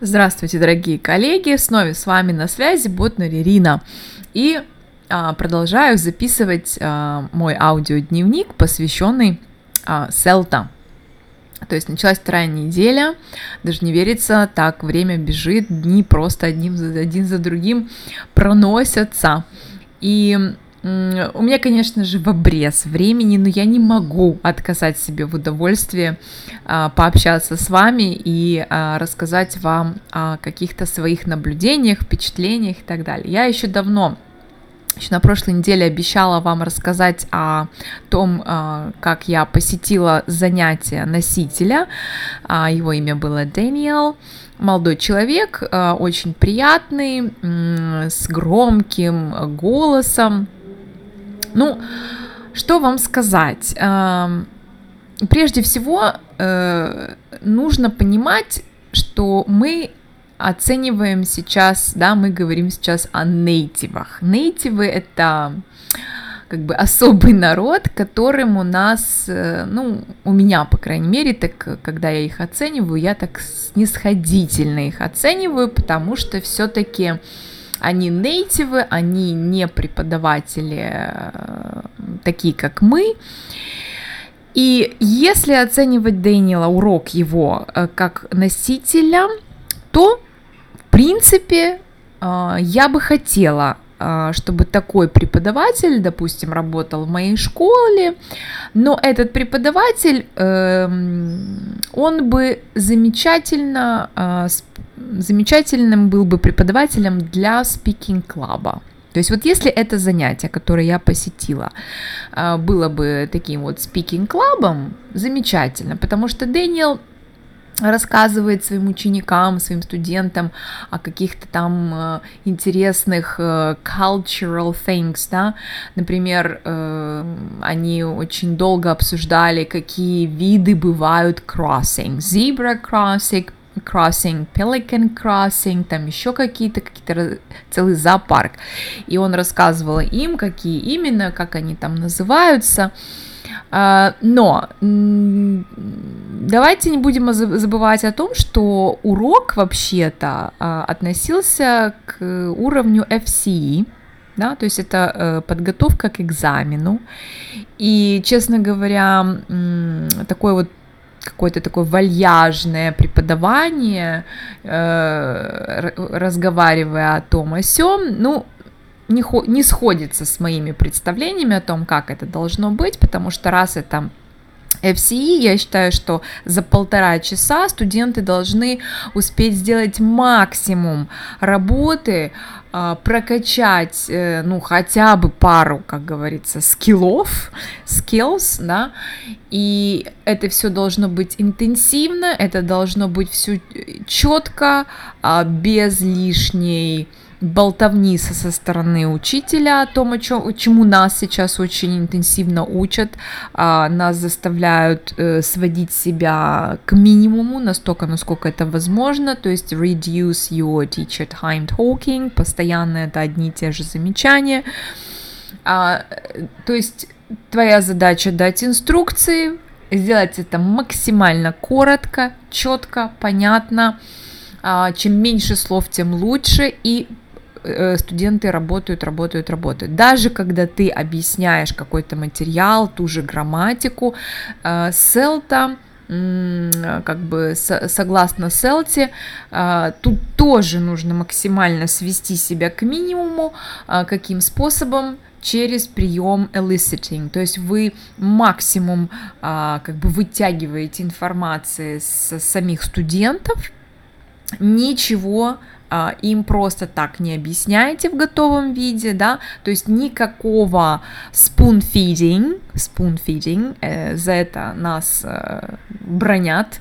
Здравствуйте, дорогие коллеги! Снова с вами на связи Ботнари Рина. И продолжаю записывать мой аудиодневник, посвященный CELTA. То есть началась вторая неделя, даже не верится, так время бежит, дни просто один за другим проносятся. И у меня, конечно же, в обрез времени, но я не могу отказать себе в удовольствии пообщаться с вами и рассказать вам о каких-то своих наблюдениях, впечатлениях и так далее. Я еще давно, еще на прошлой неделе обещала вам рассказать о том, как я посетила занятие носителя. Его имя было Дэниел. Молодой человек, очень приятный, с громким голосом. Ну, что вам сказать? Прежде всего, нужно понимать, что мы оцениваем сейчас, да, мы говорим сейчас о нейтивах. Нейтивы — это как бы особый народ, которым у нас, ну, у меня, по крайней мере, так, когда я их оцениваю, я так снисходительно их оцениваю, потому что все-таки они нейтивы, они не преподаватели, такие как мы. И если оценивать Дэниела, урок его, как носителя, то, в принципе, я бы хотела, чтобы такой преподаватель, допустим, работал в моей школе, но этот преподаватель, он бы замечательным был бы преподавателем для спикинг-клаба. То есть вот если это занятие, которое я посетила, было бы таким вот спикинг-клабом, замечательно, потому что Дэниел рассказывает своим ученикам, своим студентам о каких-то там интересных cultural things, да, например, они очень долго обсуждали, какие виды бывают crossing, zebra crossing, pelican crossing, там еще какие-то целый зоопарк, и он рассказывал им, какие именно, как они там называются. Но давайте не будем забывать о том, что урок вообще-то относился к уровню FCE, да, то есть это подготовка к экзамену, и, честно говоря, такой вот какое-то такое вальяжное преподавание, разговаривая о том о сём, ну, не сходится с моими представлениями о том, как это должно быть, потому что раз это FCE, я считаю, что за 1,5 часа студенты должны успеть сделать максимум работы, прокачать, ну, хотя бы пару, как говорится, skills, да, и это все должно быть интенсивно, это должно быть все четко, без лишней болтовни со стороны учителя о том, чему нас сейчас очень интенсивно учат. Нас заставляют сводить себя к минимуму, настолько, насколько это возможно, то есть reduce your teacher time talking, постоянно это одни и те же замечания. То есть твоя задача дать инструкции, сделать это максимально коротко, четко, понятно. Чем меньше слов, тем лучше, и студенты работают. Даже когда ты объясняешь какой-то материал, ту же грамматику, CELTA, как бы согласно CELTA, тут тоже нужно максимально свести себя к минимуму. Каким способом? Через прием eliciting, то есть вы максимум как бы вытягиваете информации с самих студентов, ничего им просто так не объясняете в готовом виде, да, то есть никакого spoon feeding, за это нас бронят,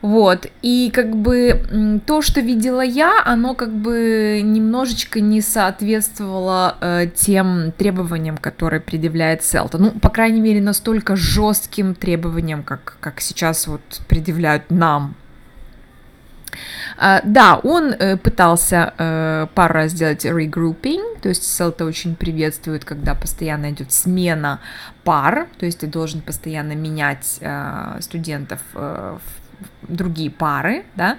вот, и как бы то, что видела я, оно как бы немножечко не соответствовало тем требованиям, которые предъявляет CELTA, ну, по крайней мере, настолько жестким требованиям, как сейчас вот предъявляют нам. Да, он пытался пару раз сделать regrouping, то есть CELTA очень приветствует, когда постоянно идет смена пар, то есть ты должен постоянно менять студентов другие пары, да,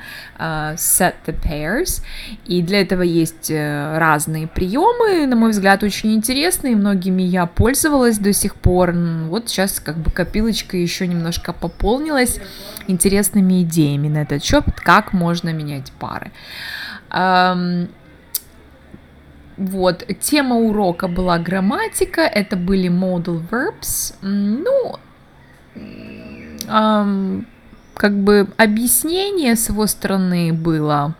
set the pairs, и для этого есть разные приемы, на мой взгляд, очень интересные, многими я пользовалась до сих пор, вот сейчас как бы копилочка еще немножко пополнилась интересными идеями на этот счет, как можно менять пары. Вот, тема урока была грамматика, это были modal verbs, ну, как бы объяснение с его стороны было,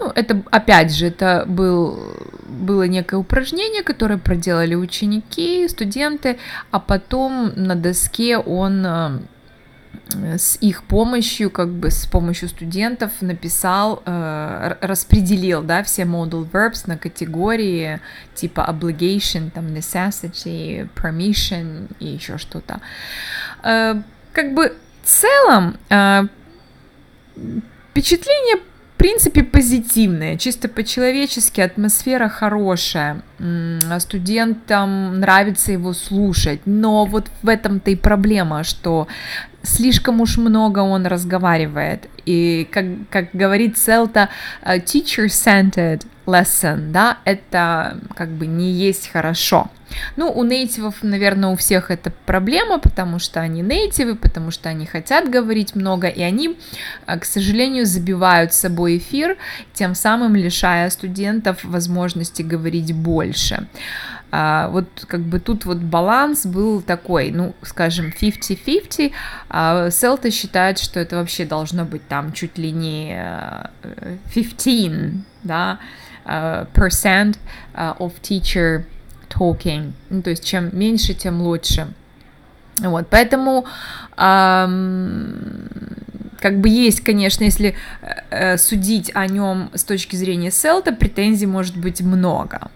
ну, это, опять же, это было некое упражнение, которое проделали ученики, студенты, а потом на доске он с их помощью, как бы с помощью студентов написал, распределил, да, все modal verbs на категории типа obligation, там necessity, permission и еще что-то. Как бы в целом впечатление, в принципе, позитивное, чисто по-человечески, атмосфера хорошая, студентам нравится его слушать, но вот в этом-то и проблема, что слишком уж много он разговаривает, и, как говорит CELTA, teacher-centered lesson, да, это как бы не есть хорошо. Ну, у нейтивов, наверное, у всех это проблема, потому что они нейтивы, потому что они хотят говорить много, и они, к сожалению, забивают собой эфир, тем самым лишая студентов возможности говорить больше. Вот как бы тут вот баланс был такой, ну, скажем, 50-50, CELTA считает, что это вообще должно быть там чуть ли не 15%, да, percent of teacher talking, ну, то есть чем меньше, тем лучше. Вот, поэтому как бы есть, конечно, если судить о нем с точки зрения CELTA, претензий может быть много.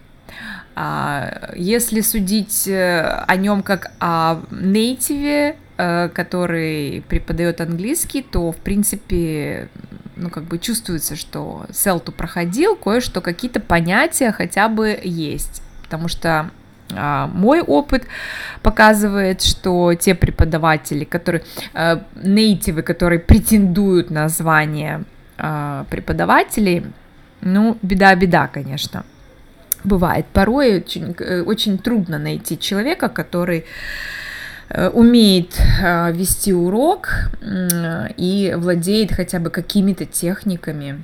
Если судить о нем как о нейтиве, который преподает английский, то, в принципе, ну, как бы чувствуется, что CELTA проходил, кое-что, какие-то понятия хотя бы есть, потому что мой опыт показывает, что те преподаватели, которые, нейтивы, которые претендуют на звание преподавателей, ну, беда-беда, конечно. Бывает порой очень трудно найти человека, который умеет вести урок и владеет хотя бы какими-то техниками,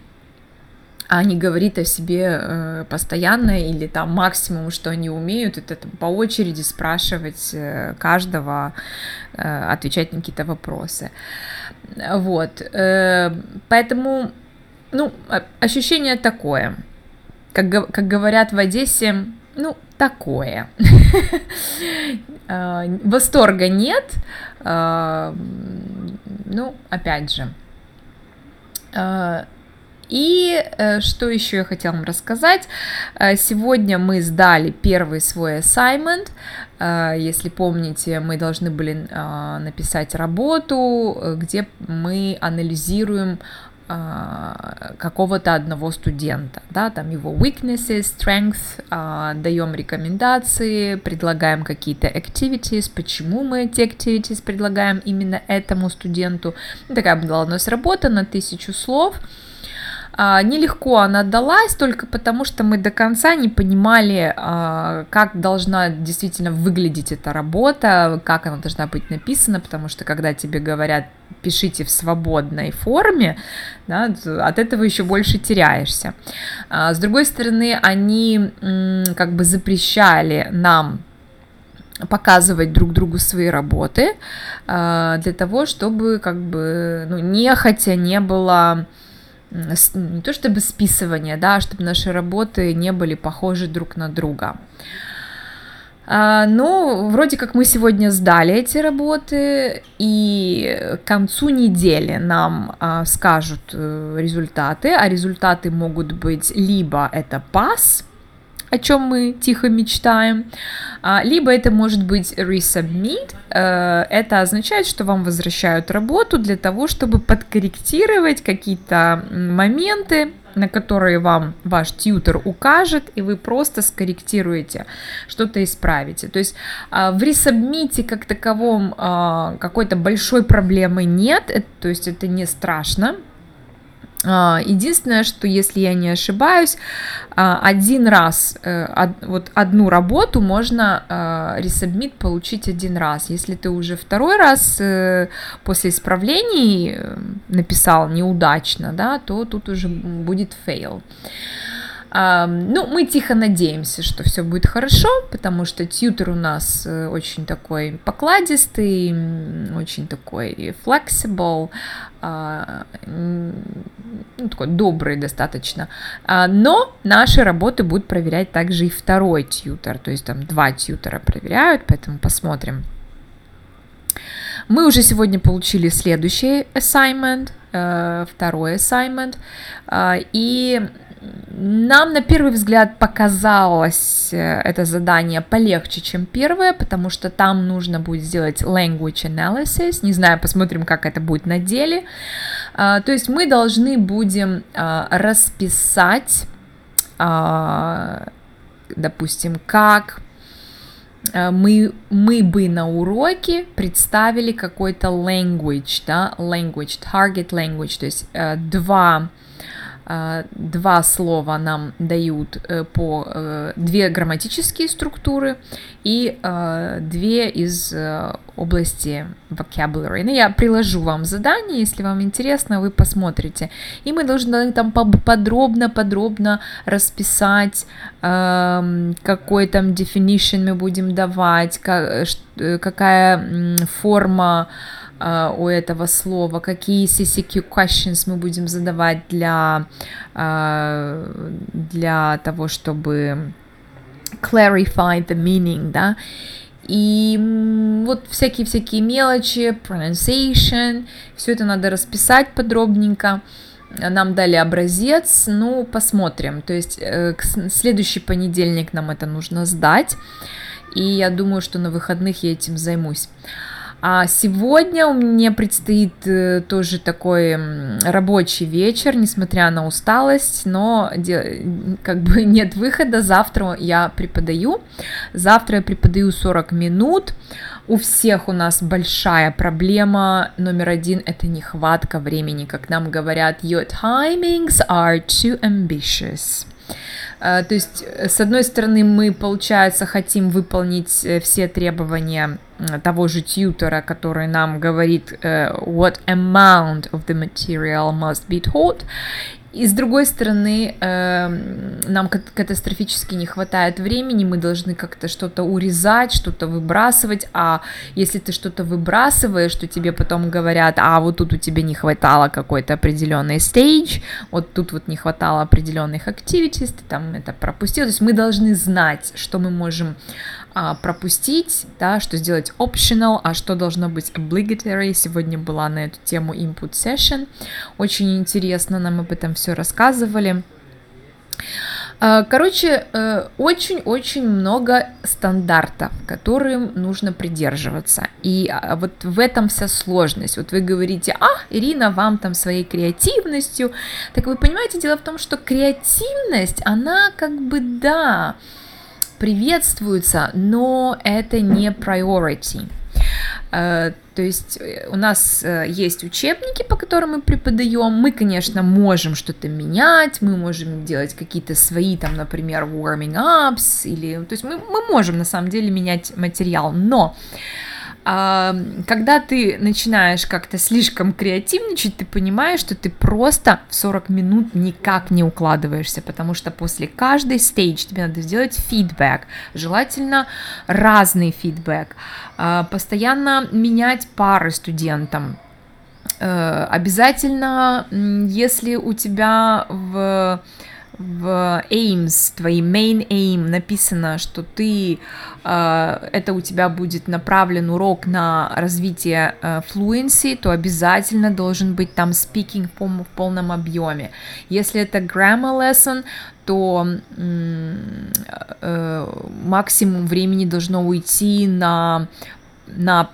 а не говорит о себе постоянно, или там максимум, что они умеют, это там по очереди спрашивать каждого, отвечать на какие-то вопросы. Вот, поэтому, ну, ощущение такое. Как говорят в Одессе, ну, такое. Восторга нет. Ну, опять же. И что еще я хотела вам рассказать. Сегодня мы сдали первый свой assignment. Если помните, мы должны были написать работу, где мы анализируем какого-то одного студента, да, там его weaknesses, strengths, даем рекомендации, предлагаем какие-то activities, почему мы эти activities предлагаем именно этому студенту. Такая была у нас работа на 1000 слов. Нелегко она далась, только потому что мы до конца не понимали, как должна действительно выглядеть эта работа, как она должна быть написана, потому что когда тебе говорят «пишите в свободной форме», да, от этого еще больше теряешься. С другой стороны, они как бы запрещали нам показывать друг другу свои работы для того, чтобы как бы, ну, нехотя не было, не то чтобы списывание, да, а чтобы наши работы не были похожи друг на друга. Ну, вроде как мы сегодня сдали эти работы, и к концу недели нам скажут результаты, а результаты могут быть либо это pass, о чем мы тихо мечтаем, либо это может быть resubmit, это означает, что вам возвращают работу для того, чтобы подкорректировать какие-то моменты, на которые вам ваш тьютер укажет, и вы просто скорректируете, что-то исправите. То есть в ресабмите как таковом какой-то большой проблемы нет, то есть это не страшно. Единственное, что, если я не ошибаюсь, один раз, вот одну работу можно ресабмит получить один раз. Если ты уже второй раз после исправлений написал неудачно, да, то тут уже будет фейл. Ну, мы тихо надеемся, что все будет хорошо, потому что тьютер у нас очень такой покладистый, очень такой flexible, такой добрый достаточно. Но наши работы будут проверять также и второй тьютер, то есть там два тьютера проверяют, поэтому посмотрим. Мы уже сегодня получили следующий assignment, второй assignment, и нам на первый взгляд показалось это задание полегче, чем первое, потому что там нужно будет сделать language analysis, не знаю, посмотрим, как это будет на деле. То есть мы должны будем расписать, допустим, как мы бы на уроке представили какой-то language, да, language, target language, то есть два слова нам дают по две грамматические структуры и две из области vocabulary. Ну, я приложу вам задание, если вам интересно, вы посмотрите. И мы должны там подробно расписать, какой там definition мы будем давать, какая форма у этого слова, какие CCQ questions мы будем задавать для того, чтобы clarify the meaning, да, и вот всякие-всякие мелочи, pronunciation, все это надо расписать подробненько. Нам дали образец, ну, посмотрим, то есть следующий понедельник нам это нужно сдать, и я думаю, что на выходных я этим займусь. А сегодня у меня предстоит тоже такой рабочий вечер, несмотря на усталость, но как бы нет выхода. Завтра я преподаю. Завтра я преподаю 40 минут. У всех у нас большая проблема. Номер один – это нехватка времени. Как нам говорят, your timings are too ambitious. То есть, с одной стороны, мы, получается, хотим выполнить все требования того же тьютера, который нам говорит what amount of the material must be taught, и с другой стороны, нам катастрофически не хватает времени, мы должны как-то что-то урезать, что-то выбрасывать, а если ты что-то выбрасываешь, то тебе потом говорят, а вот тут у тебя не хватало какой-то определенный stage, вот тут вот не хватало определенных activities, ты там это пропустил, то есть мы должны знать, что мы можем пропустить, да, что сделать optional, а что должно быть obligatory. Сегодня была на эту тему input session, очень интересно, нам об этом все рассказывали. Короче, очень-очень много стандартов, которым нужно придерживаться, и вот в этом вся сложность. Вот вы говорите, Ирина, вам там своей креативностью, так вы понимаете, дело в том, что креативность, она как бы, да, приветствуется, но это не priority. То есть у нас есть учебники, по которым мы преподаем, мы, конечно, можем что-то менять, мы можем делать какие-то свои, там, например, warming-ups, или, то есть мы можем на самом деле менять материал, но когда ты начинаешь как-то слишком креативничать, ты понимаешь, что ты просто в 40 минут никак не укладываешься, потому что после каждой стейдж тебе надо сделать фидбэк, желательно разный фидбэк, постоянно менять пары студентам. Обязательно, если у тебя в aims, твоей main aim написано, что это у тебя будет направлен урок на развитие fluency, то обязательно должен быть там speaking в полном объеме. Если это grammar lesson, то максимум времени должно уйти на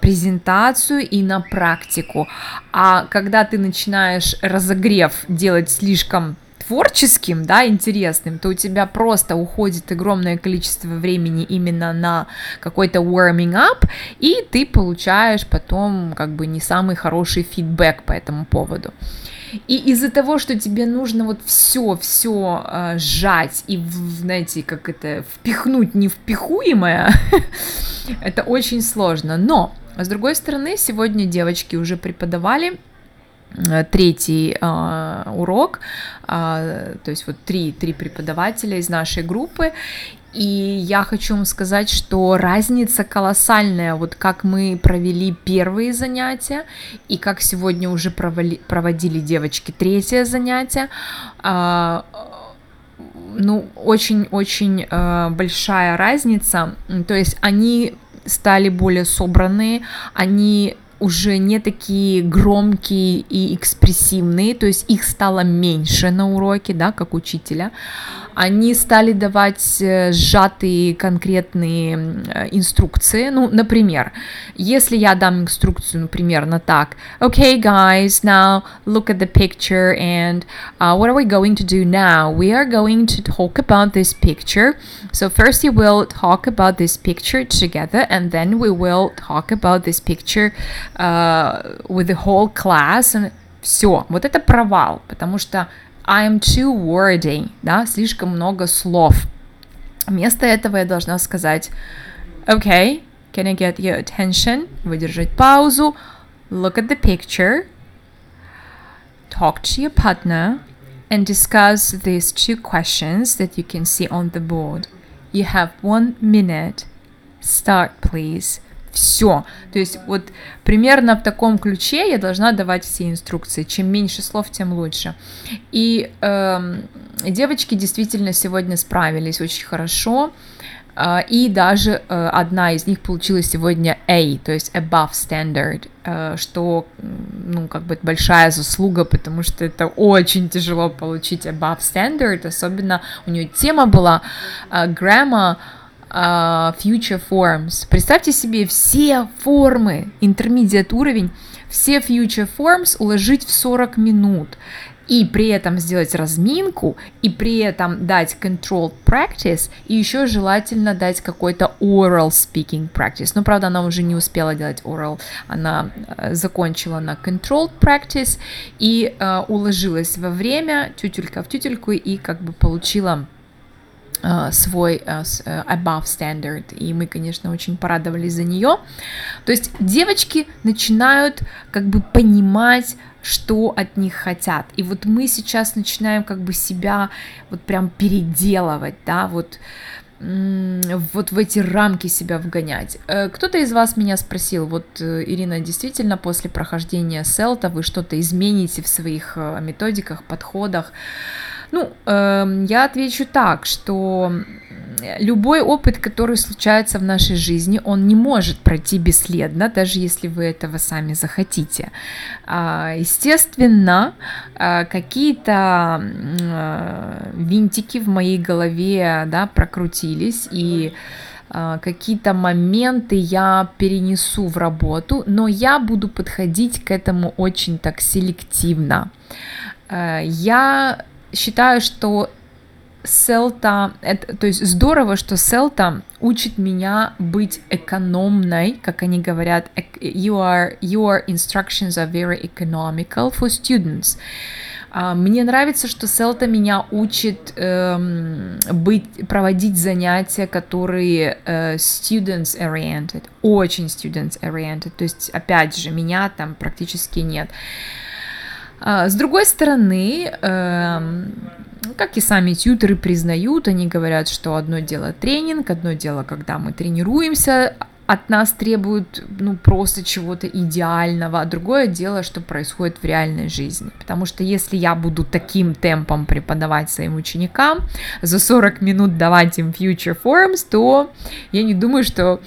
презентацию и на практику. А когда ты начинаешь разогрев делать слишком творческим, да, интересным, то у тебя просто уходит огромное количество времени именно на какой-то warming up, и ты получаешь потом как бы не самый хороший фидбэк по этому поводу. И из-за того, что тебе нужно вот все сжать и, знаете, как это, впихнуть невпихуемое, это очень сложно. Но, с другой стороны, сегодня девочки уже преподавали третий урок, то есть вот три преподавателя из нашей группы. И я хочу вам сказать, что разница колоссальная, вот как мы провели первые занятия и как сегодня уже проводили девочки третье занятие, ну, очень-очень большая разница, то есть они стали более собранные, они уже не такие громкие и экспрессивные, то есть их стало меньше на уроке, да, как учителя. Они стали давать сжатые конкретные инструкции. Ну, например, если я дам инструкцию, например, так: Okay, guys, now look at the picture and what are we going to do now? We are going to talk about this picture. So first you will talk about this picture together, and then we will talk about this picture with the whole class. And все, вот это провал, потому что I'm too wordy, да, слишком много слов. Вместо этого я должна сказать: Okay, can I get your attention? Выдержать паузу. Look at the picture. Talk to your partner and discuss these two questions that you can see on the board. You have 1 minute. Start, please. Все. То есть вот примерно в таком ключе я должна давать все инструкции. Чем меньше слов, тем лучше. И девочки действительно сегодня справились очень хорошо. И даже одна из них получила сегодня A, то есть above standard, что, ну, как бы большая заслуга, потому что это очень тяжело получить above standard. Особенно у нее тема была grammar, future forms. Представьте себе все формы, intermediate уровень, все future forms уложить в 40 минут и при этом сделать разминку, и при этом дать controlled practice, и еще желательно дать какой-то oral speaking practice. Но, правда, она уже не успела делать oral, она закончила на controlled practice и уложилась во время, тютелька в тютельку, и как бы получила свой above standard, и мы, конечно, очень порадовались за нее. То есть девочки начинают как бы понимать, что от них хотят, и вот мы сейчас начинаем как бы себя вот прям переделывать, да, вот в эти рамки себя вгонять. Кто-то из вас меня спросил: вот, Ирина, действительно после прохождения CELTA вы что-то измените в своих методиках, подходах? Ну, я отвечу так, что любой опыт, который случается в нашей жизни, он не может пройти бесследно, даже если вы этого сами захотите. Естественно, какие-то винтики в моей голове, да, прокрутились, и какие-то моменты я перенесу в работу, но я буду подходить к этому очень так селективно. Я считаю, что CELTA, то есть здорово, что CELTA учит меня быть экономной, как они говорят, your instructions are very economical for students. Мне нравится, что CELTA меня учит проводить занятия, которые students-oriented, очень students-oriented, то есть, опять же, меня там практически нет. С другой стороны, как и сами тьютеры признают, они говорят, что одно дело тренинг, одно дело, когда мы тренируемся, от нас требуют, ну, просто чего-то идеального, а другое дело, что происходит в реальной жизни. Потому что если я буду таким темпом преподавать своим ученикам, за 40 минут давать им future forms, то я не думаю, что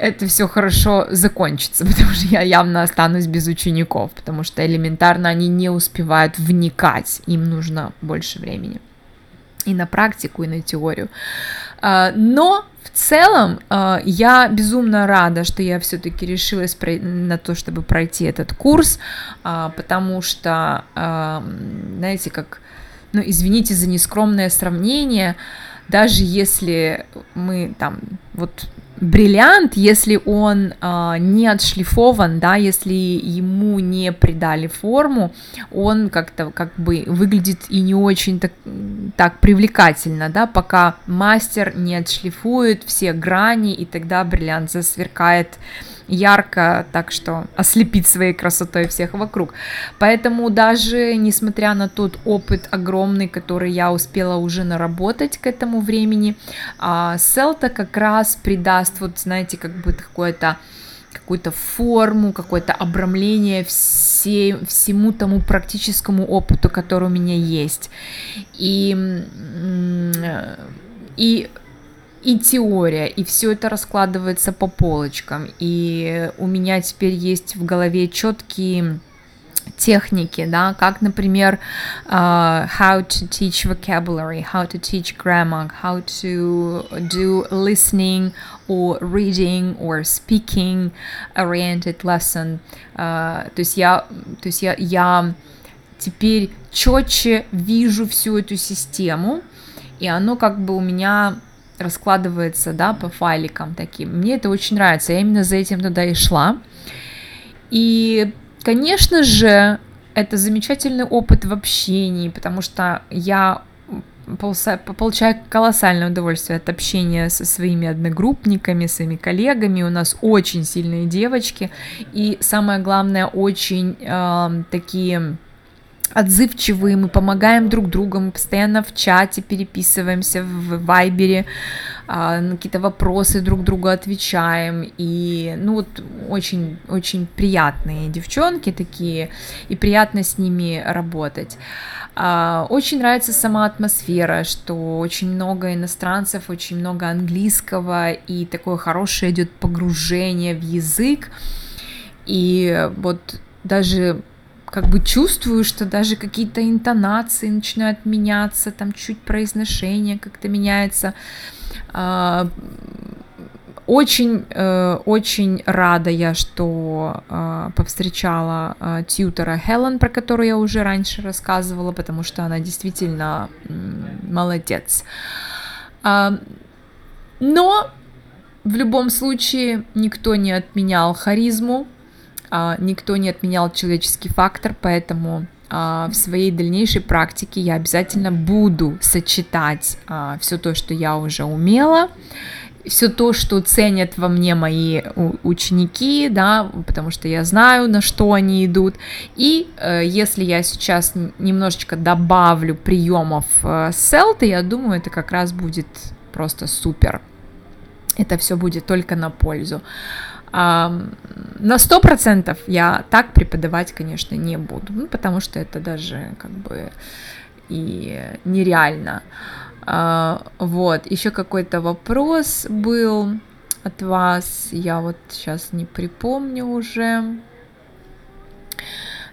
это все хорошо закончится, потому что я явно останусь без учеников, потому что элементарно они не успевают вникать, им нужно больше времени и на практику, и на теорию. Но в В целом, я безумно рада, что я все-таки решилась на то, чтобы пройти этот курс, потому что, знаете, как, ну, извините за нескромное сравнение, даже если мы там, вот, бриллиант, если он не отшлифован, да, если ему не придали форму, он как-то как бы выглядит и не очень так привлекательно, да, пока мастер не отшлифует все грани, и тогда бриллиант засверкает ярко, так что ослепит своей красотой всех вокруг. Поэтому даже несмотря на тот опыт огромный, который я успела уже наработать к этому времени, CELTA как раз придаст, вот знаете, как бы какую-то форму, какое-то обрамление всему тому практическому опыту, который у меня есть. И теория, и все это раскладывается по полочкам, и у меня теперь есть в голове четкие техники, да, как, например, how to teach vocabulary, how to teach grammar, how to do listening or reading or speaking-oriented lesson, то есть я теперь четче вижу всю эту систему, и оно как бы у меня раскладывается, да, по файликам таким. Мне это очень нравится, я именно за этим туда и шла. И, конечно же, это замечательный опыт в общении, потому что я получаю колоссальное удовольствие от общения со своими одногруппниками, своими коллегами. У нас очень сильные девочки, и самое главное, очень такие отзывчивые, мы помогаем друг другу, мы постоянно в чате переписываемся, в Вайбере, на какие-то вопросы друг другу отвечаем, и, ну, вот очень-очень приятные девчонки такие, и приятно с ними работать. Очень нравится сама атмосфера, что очень много иностранцев, очень много английского, и такое хорошее идет погружение в язык, и вот даже как бы чувствую, что даже какие-то интонации начинают меняться, там чуть произношение как-то меняется. Очень рада я, что повстречала тьютора Хелен, про которую я уже раньше рассказывала, потому что она действительно молодец. Но в любом случае никто не отменял харизму, никто не отменял человеческий фактор, поэтому в своей дальнейшей практике я обязательно буду сочетать все то, что я уже умела, все то, что ценят во мне мои ученики, да, потому что я знаю, на что они идут, и если я сейчас немножечко добавлю приемов CELTA, я думаю, это как раз будет просто супер, это все будет только на пользу. На 100% я так преподавать, конечно, не буду, ну, потому что это даже как бы и нереально. Вот, еще какой-то вопрос был от вас, я вот сейчас не припомню уже.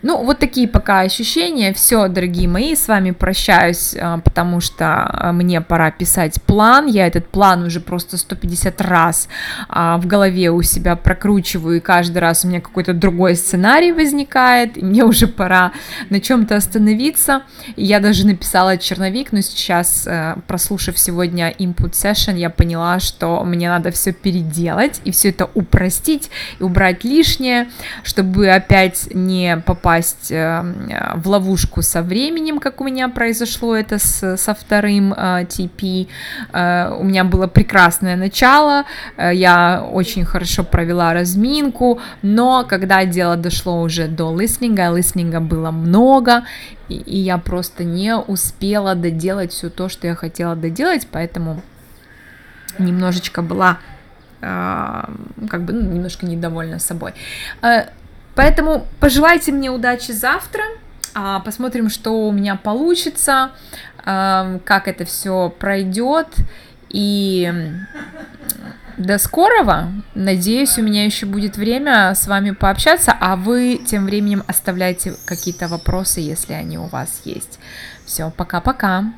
Ну, вот такие пока ощущения. Все, дорогие мои, с вами прощаюсь, потому что мне пора писать план. Я этот план уже просто 150 раз в голове у себя прокручиваю, и каждый раз у меня какой-то другой сценарий возникает, и мне уже пора на чем-то остановиться. Я даже написала черновик, но сейчас, прослушав сегодня input session, я поняла, что мне надо все переделать, и все это упростить, и убрать лишнее, чтобы опять не попасть в ловушку со временем, как у меня произошло это со вторым TP. У меня было прекрасное начало, я очень хорошо провела разминку, но когда дело дошло уже до лиснинга было много, и я просто не успела доделать все то, что я хотела доделать, поэтому немножечко была как бы, ну, немножко недовольна собой. Поэтому пожелайте мне удачи завтра, посмотрим, что у меня получится, как это все пройдет, и до скорого, надеюсь, у меня еще будет время с вами пообщаться, а вы тем временем оставляйте какие-то вопросы, если они у вас есть. Все, пока-пока!